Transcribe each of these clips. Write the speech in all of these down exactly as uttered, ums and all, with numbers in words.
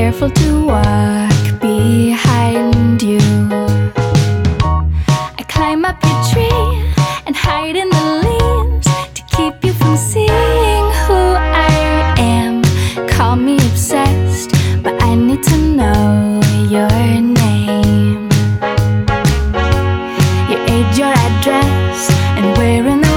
careful to walk behind you. I climb up your tree and hide in the leaves to keep you from seeing who I am. Call me obsessed, but I need to know your name, your age, your address, and where in the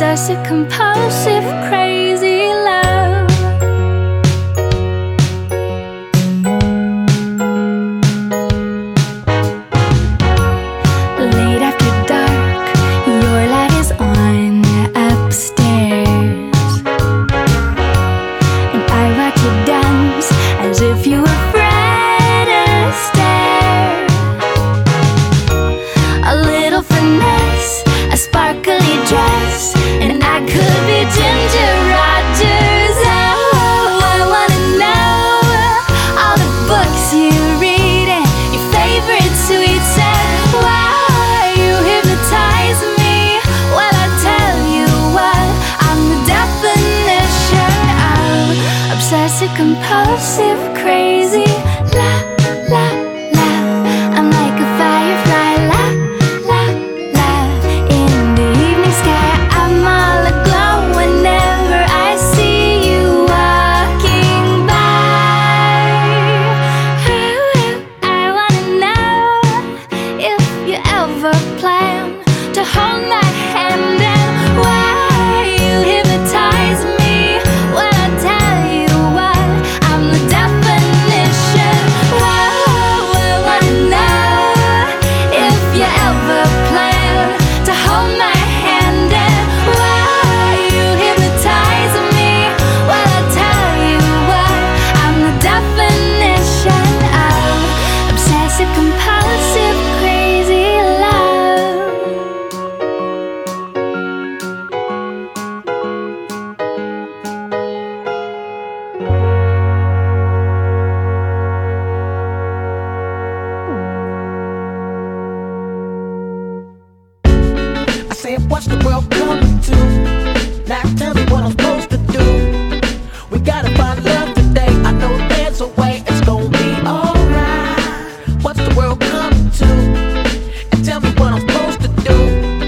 obsessive compulsive crazy love. Late after dark, your light is on upstairs, and I watch you dance as if you were Fred Astaire. A little finesse, a sparkly dress, and I could be Ginger Rogers. Oh, I wanna know all the books you read and your favorite sweets, and why you hypnotize me. Well, I tell you what, I'm the definition of obsessive compulsive crazy. La la la, I'm like a firefly. La la la, in the evening sky, I'm all aglow whenever I see you walking by. I wanna know if you ever plan to hold my hand, and why you hypnotize me. When I tell you what, I'm the definition. Oh, I wanna know if you ever plan to hold my hand, and why you hypnotize me. When I tell you what, I'm the definition of obsessive compulsive crazy love. I said, what's the world coming to? Now tell me what I'm supposed to do. We gotta find love today. I know there's a way, it's gonna be alright. What's the world coming to? And tell me what I'm supposed to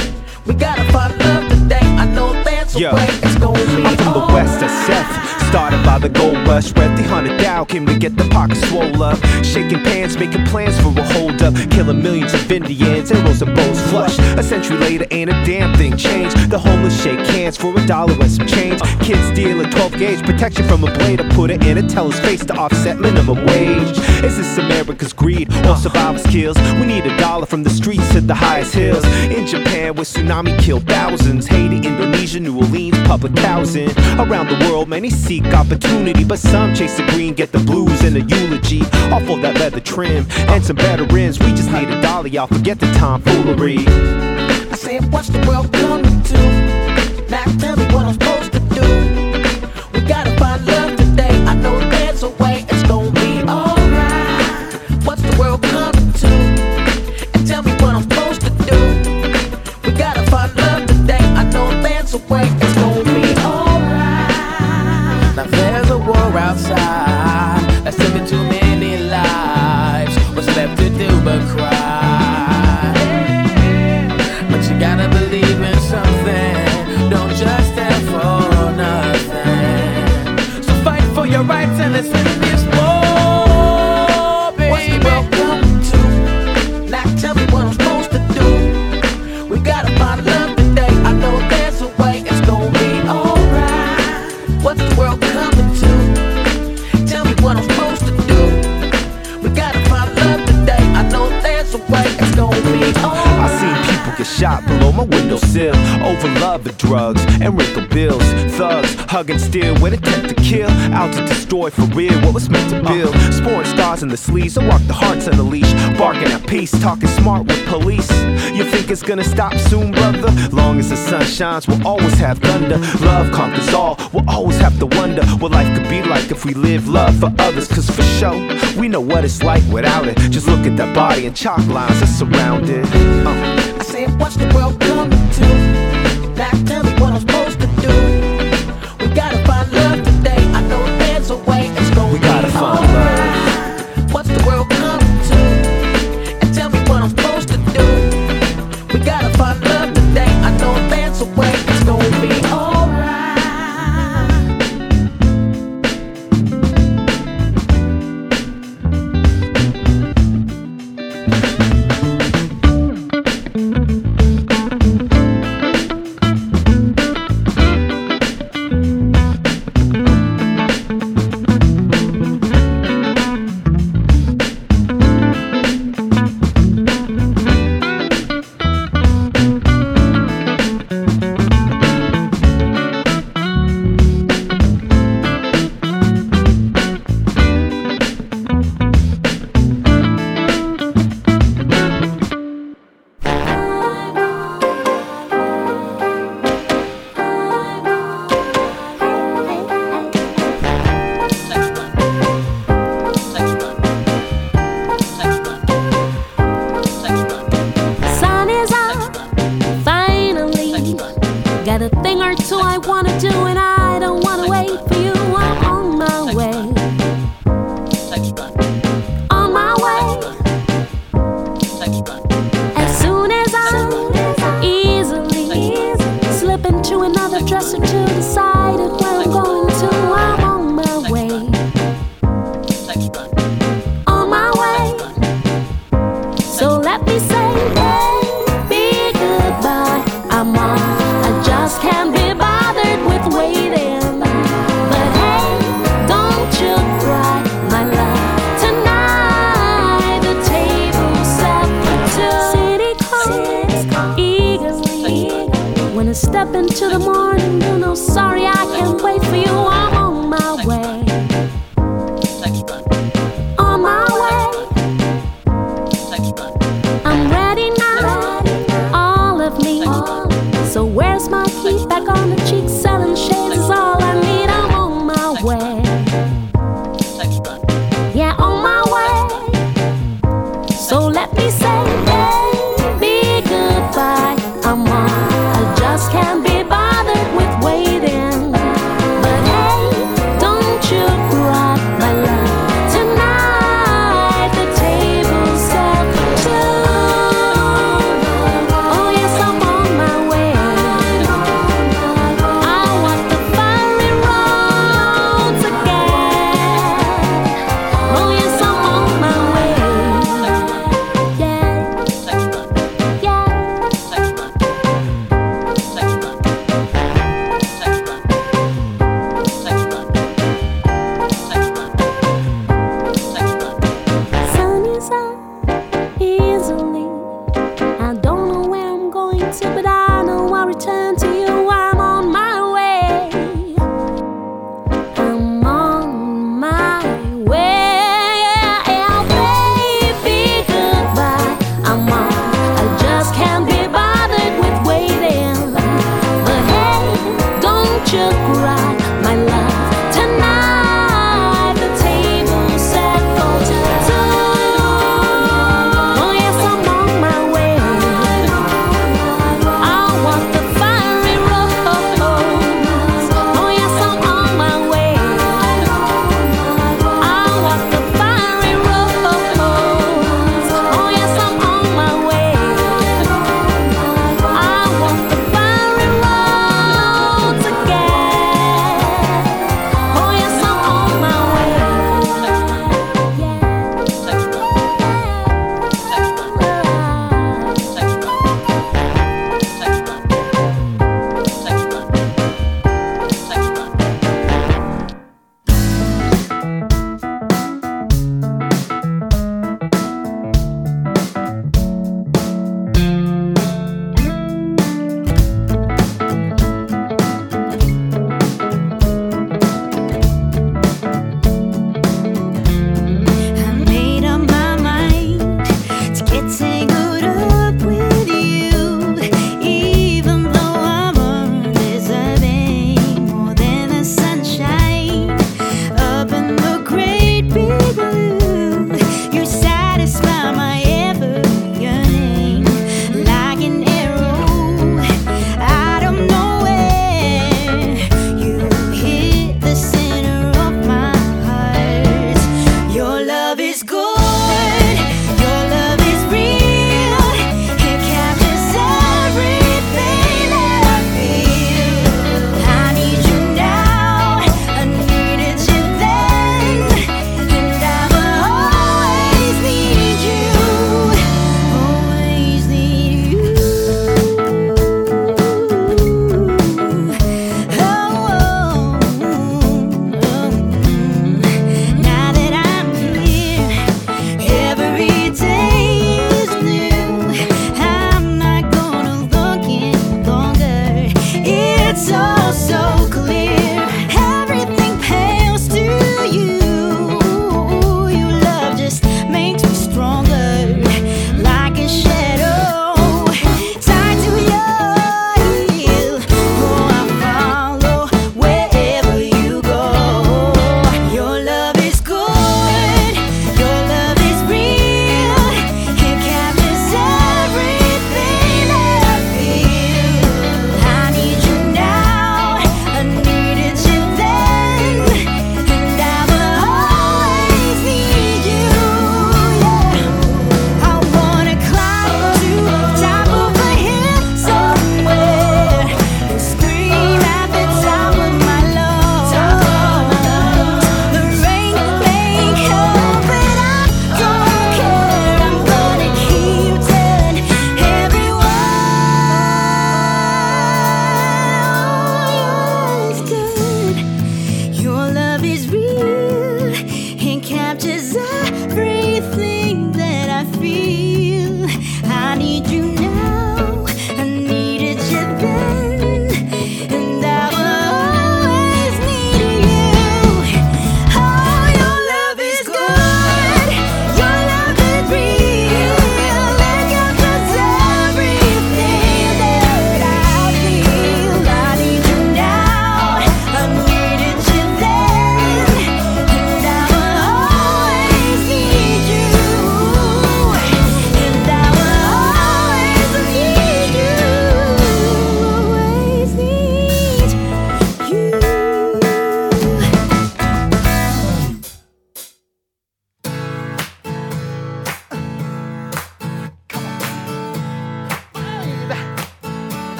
do. We gotta find love today. I know there's a Yo. way, it's gonna be alright. I'm from the West S F, started by the gold rush. Read the hundred thou, came to get the pocket swole up. Shaking pants, making plans for a hold up. Killing millions of Indians, arrows and bows flush. A century later, ain't a damn thing changed. The homeless shake hands for a dollar and some change. Kids steal a twelve gauge, protection from a blade. I put it in a teller's face to offset minimum wage. Is this America's greed or survival skills? We need a dollar from the streets to the highest hills. In Japan, where tsunami killed thousands. Haiti, Indonesia, New Orleans, public housing. Around the world, many seek opportunity, but some chase the green, get the blues and a eulogy. Off of that leather trim and some veterans. We just need a dollar, y'all forget the tomfoolery. I said, what's the world coming to? Now tell me what I'm supposed to do. We gotta find love today. I know there's a way, it's gonna be alright. What's the world coming to? And tell me what I'm supposed to do. We gotta find love today. I know there's a way, it's gonna be alright. Now there's a war outside that's taking too many lives. What's left to do but cry? But you gotta believe in something. Don't just stand for nothing. So fight for your rights and let's win this war, baby. What's the world coming to? Now tell me what I'm supposed to do. We gotta find love today. I know there's a way, it's gonna be alright. What's the world coming to? Tell me what I'm supposed to do. We gotta find love today. I know there's a way, it's gonna be alright. I seen people a shot below my windowsill over love and drugs and wrinkled bills. Thugs hug and steer with intent to kill, out to destroy for real what was meant to build. Sports stars in the sleeves, I walk the hearts on the leash, barking at peace, talking smart with police. You think it's gonna stop soon, brother? Long as the sun shines, we'll always have thunder. Love conquers all, we'll always have to wonder what life could be like if we live love for others. Cause for sure, we know what it's like without it. Just look at that body and chalk lines that's surrounded. uh. I said, what's the world coming to? Now tell me what I'm supposed to do. We gotta find love today, I know there's a way it's gonna be. We gotta find love. Can't be bothered with waiting, but hey,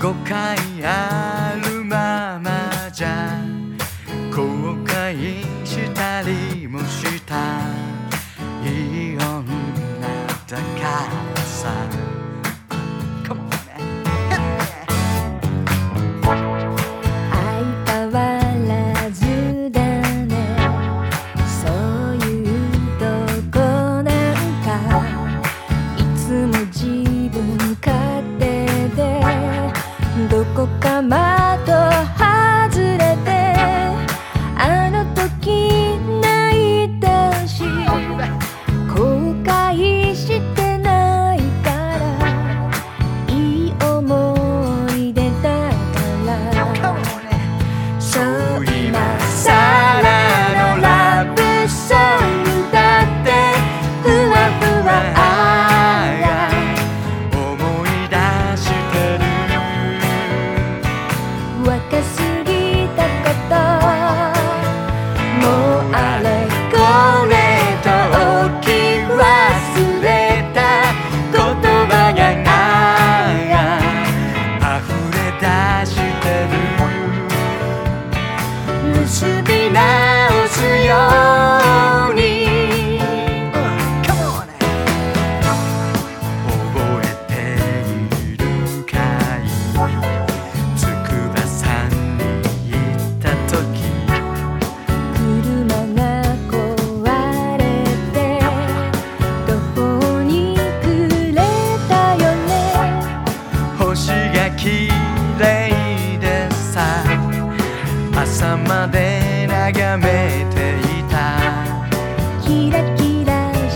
誤解あるままじゃ後悔したりもしたいい女だからさ Come on, man. 相変わらずだねそういうとこなんかいつも自分勝手でどこかまと外れてあの時泣いたし後悔してないからいい思い出だからそう今更のラブソングだってふわふわ若すぎたこともうあれこれと置き忘れた言葉があふれ出してる結び直すように覚えているかい朝まで眺めていたキラキラし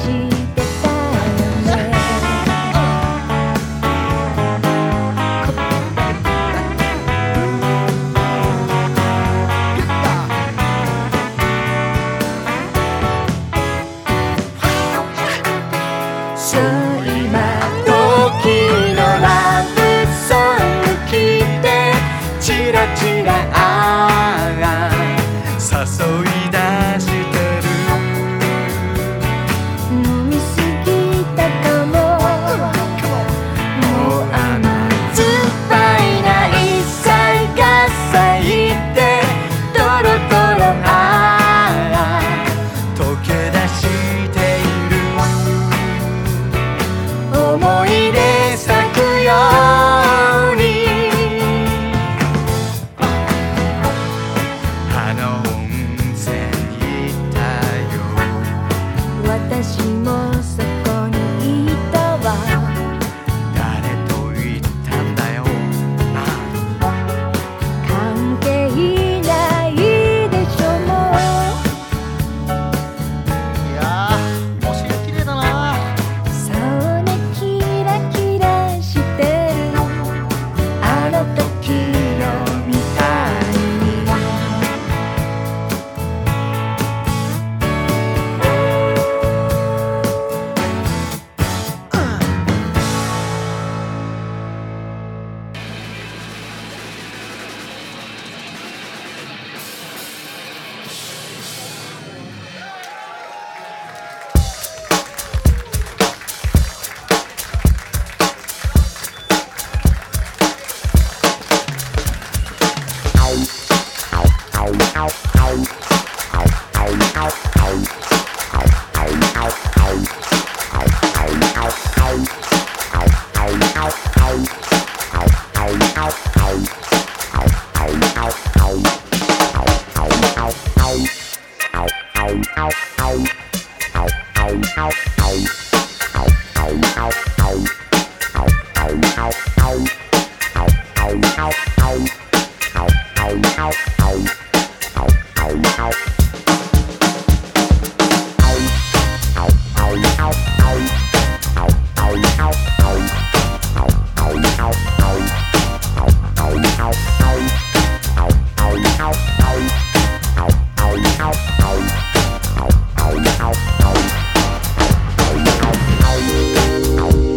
てたよねそう今時のラブソング聞いてチラチラあ誘い出してる飲みすぎたかももう甘酸っぱいな一切が咲いてドロドロああ溶け出している思い出咲くよ私もそこにいたわ誰と言ったんだよ関係ないでしょもういやーお尻きれいだなそうねキラキラしてるあの時のみたいOut.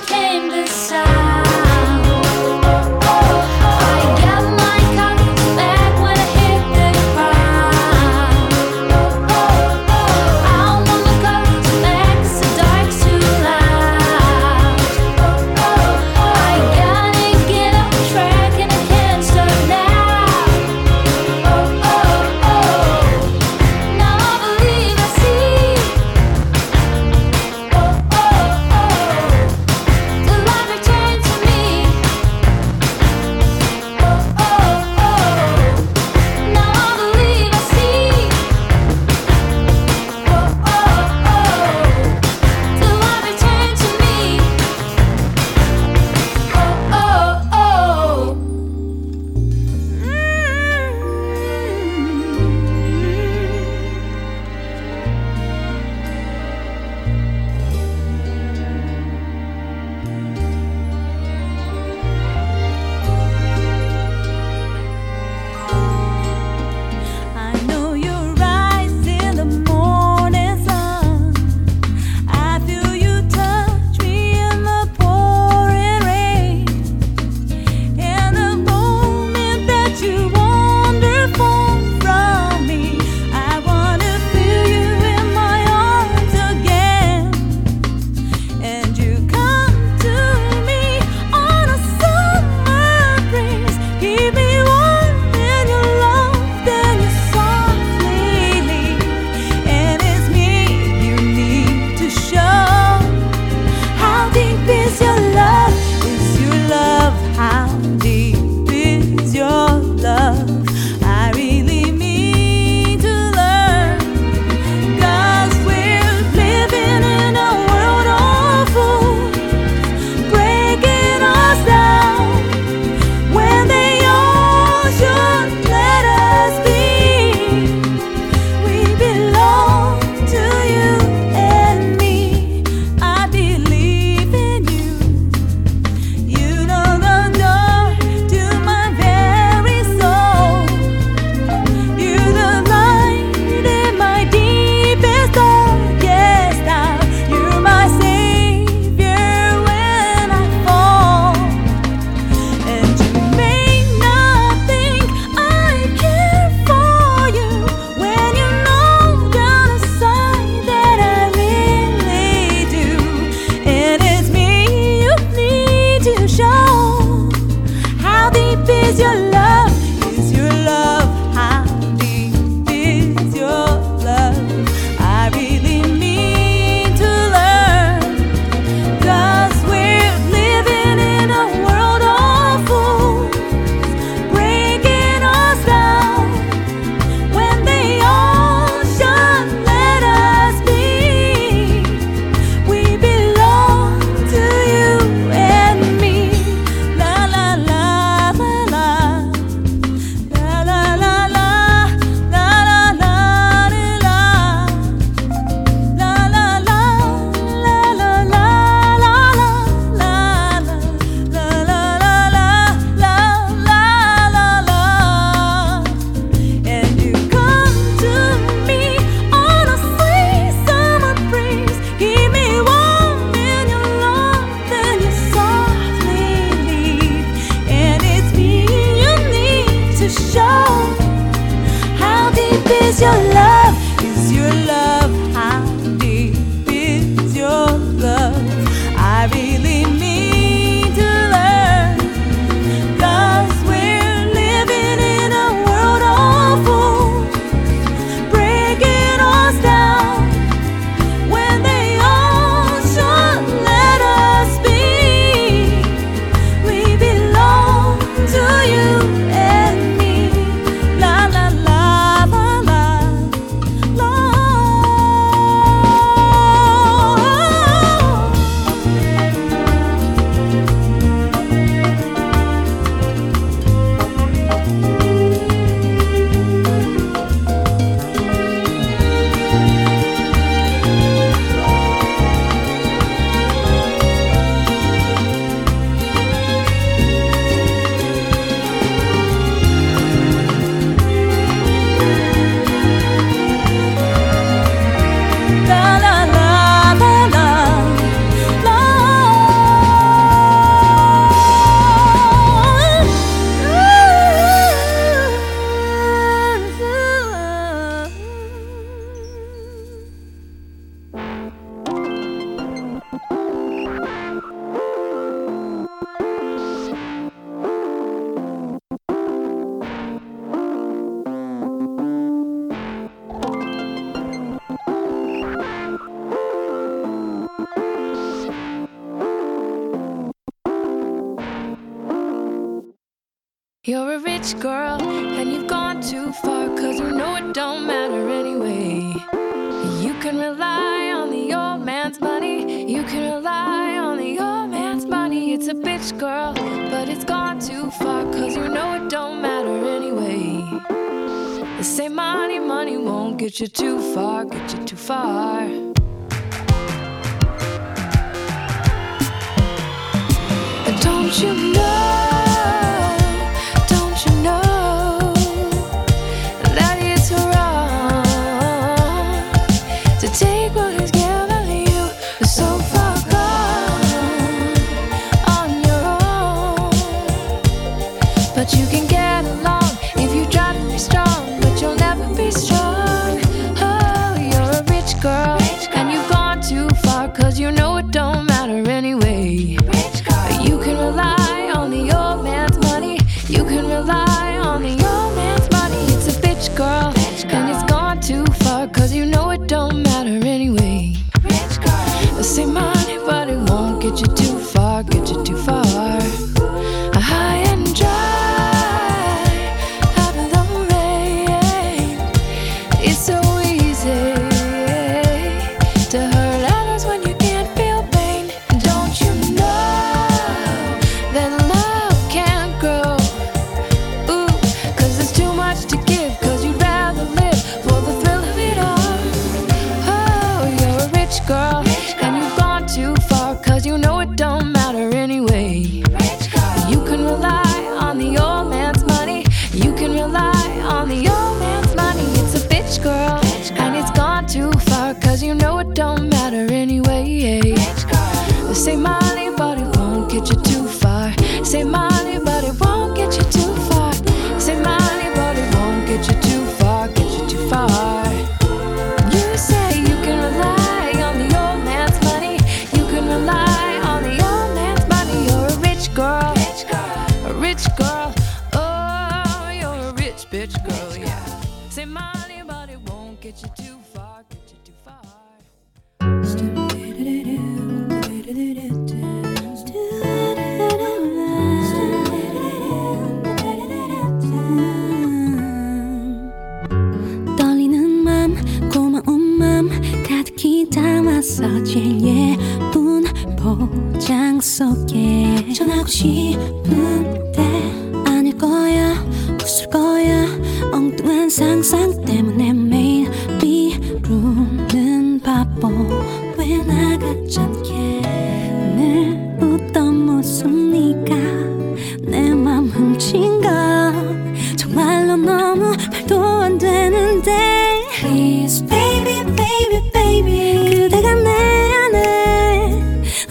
became the sound. You're a rich girl and you've gone too far, cause you know it don't matter anyway. You can rely on the old man's money, you can rely on the old man's money. It's a bitch girl, but it's gone too far, cause you know it don't matter anyway. They say money, money won't get you too far, get you too far. And don't you know, take what he's given you, so far gone on your own. But you can get along if you try to be strong, but you'll never be strong. Oh, you're a rich girl, rich girl. And you've gone too far, cause you know it don't matter anyway. You can rely on the old man's money, you can rely on the old man's money. It's a bitch girl, rich girl. And it's gone too far, cause you know it don't matter anyway. I say money, but it won't get you too far, get you too far. A high and dry, out of the rain. It's so easy to hurt others when you can't feel pain. Don't you know that love can't grow? Ooh, cause there's too much to give, cause you'd rather live for the thrill of it all. Girl, and you've gone too far, cause you know it don't matter anyway. You can rely on the old man's money, you can rely on the old man's money. It's a bitch girl, bitch girl. And it's gone too far, cause you know it don't matter anyway. They say money, but it won't get you too far. Say money, but it won't get you too far. Say money, but it won't get you too far, get you too far. You say you can rely girl, oh, you're a rich bitch girl, yeah. Say money, but it won't get you too far, get you too far. 떨리는 맘, 고마운 맘 가득히 담았어, 제일 예쁜 포장 속에 전하고 싶은데 아닐 거야, 웃을 거야. 엉뚱한 상상 때문에 매일 미루는 바보. 왜 나 같지 않게 늘 웃던 모습, 네가 내 맘 훔친 건 정말로 너무 말도 안 되는데. Please baby baby baby, 그대가 내 안에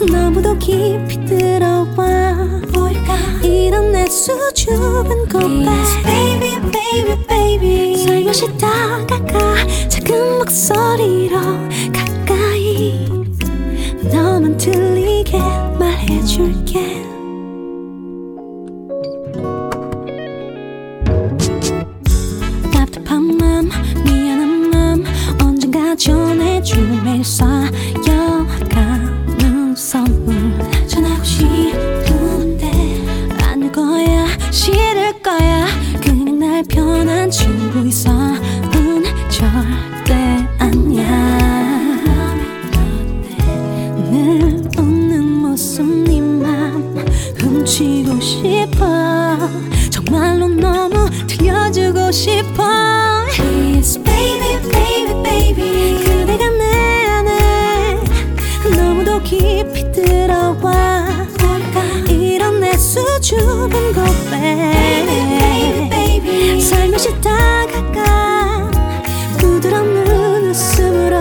너무도 깊이 들어와 볼까. 이런 내 수줍은 고백, baby baby baby, 살며시 다가가 작은 목소리로 가까이 너만 들리게 말해줄게. 답답한 맘, 미안한 맘 언젠가 전해줄 매일 쌓여가 선물. 전하고 싶은데 안을 거야, 싫을 거야. 그냥 날 편한 친구 이상은 절대 아니야. 늘 웃는 모습, 네 맘 훔치고 싶어. 정말로 너무 들려주고 싶어. Please baby baby baby, 그대가 내 깊이 들어와 볼까. 이런 내 수줍은 고백, baby, baby, baby, 살며시 다가가 부드러운 웃음으로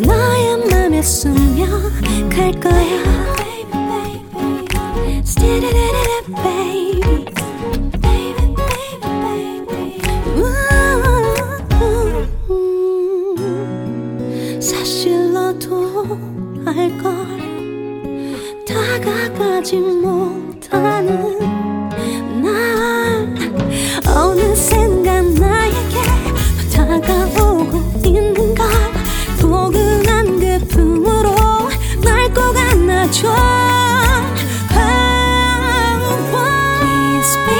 너의 맘에 스며갈 거야. baby, baby, baby, baby, baby. 알걸 다가가지 못하는 날, 어느샌가 나에게 다가오고 있는 걸. 포근한 그 품으로 날 꼭 안아줘. Oh, oh.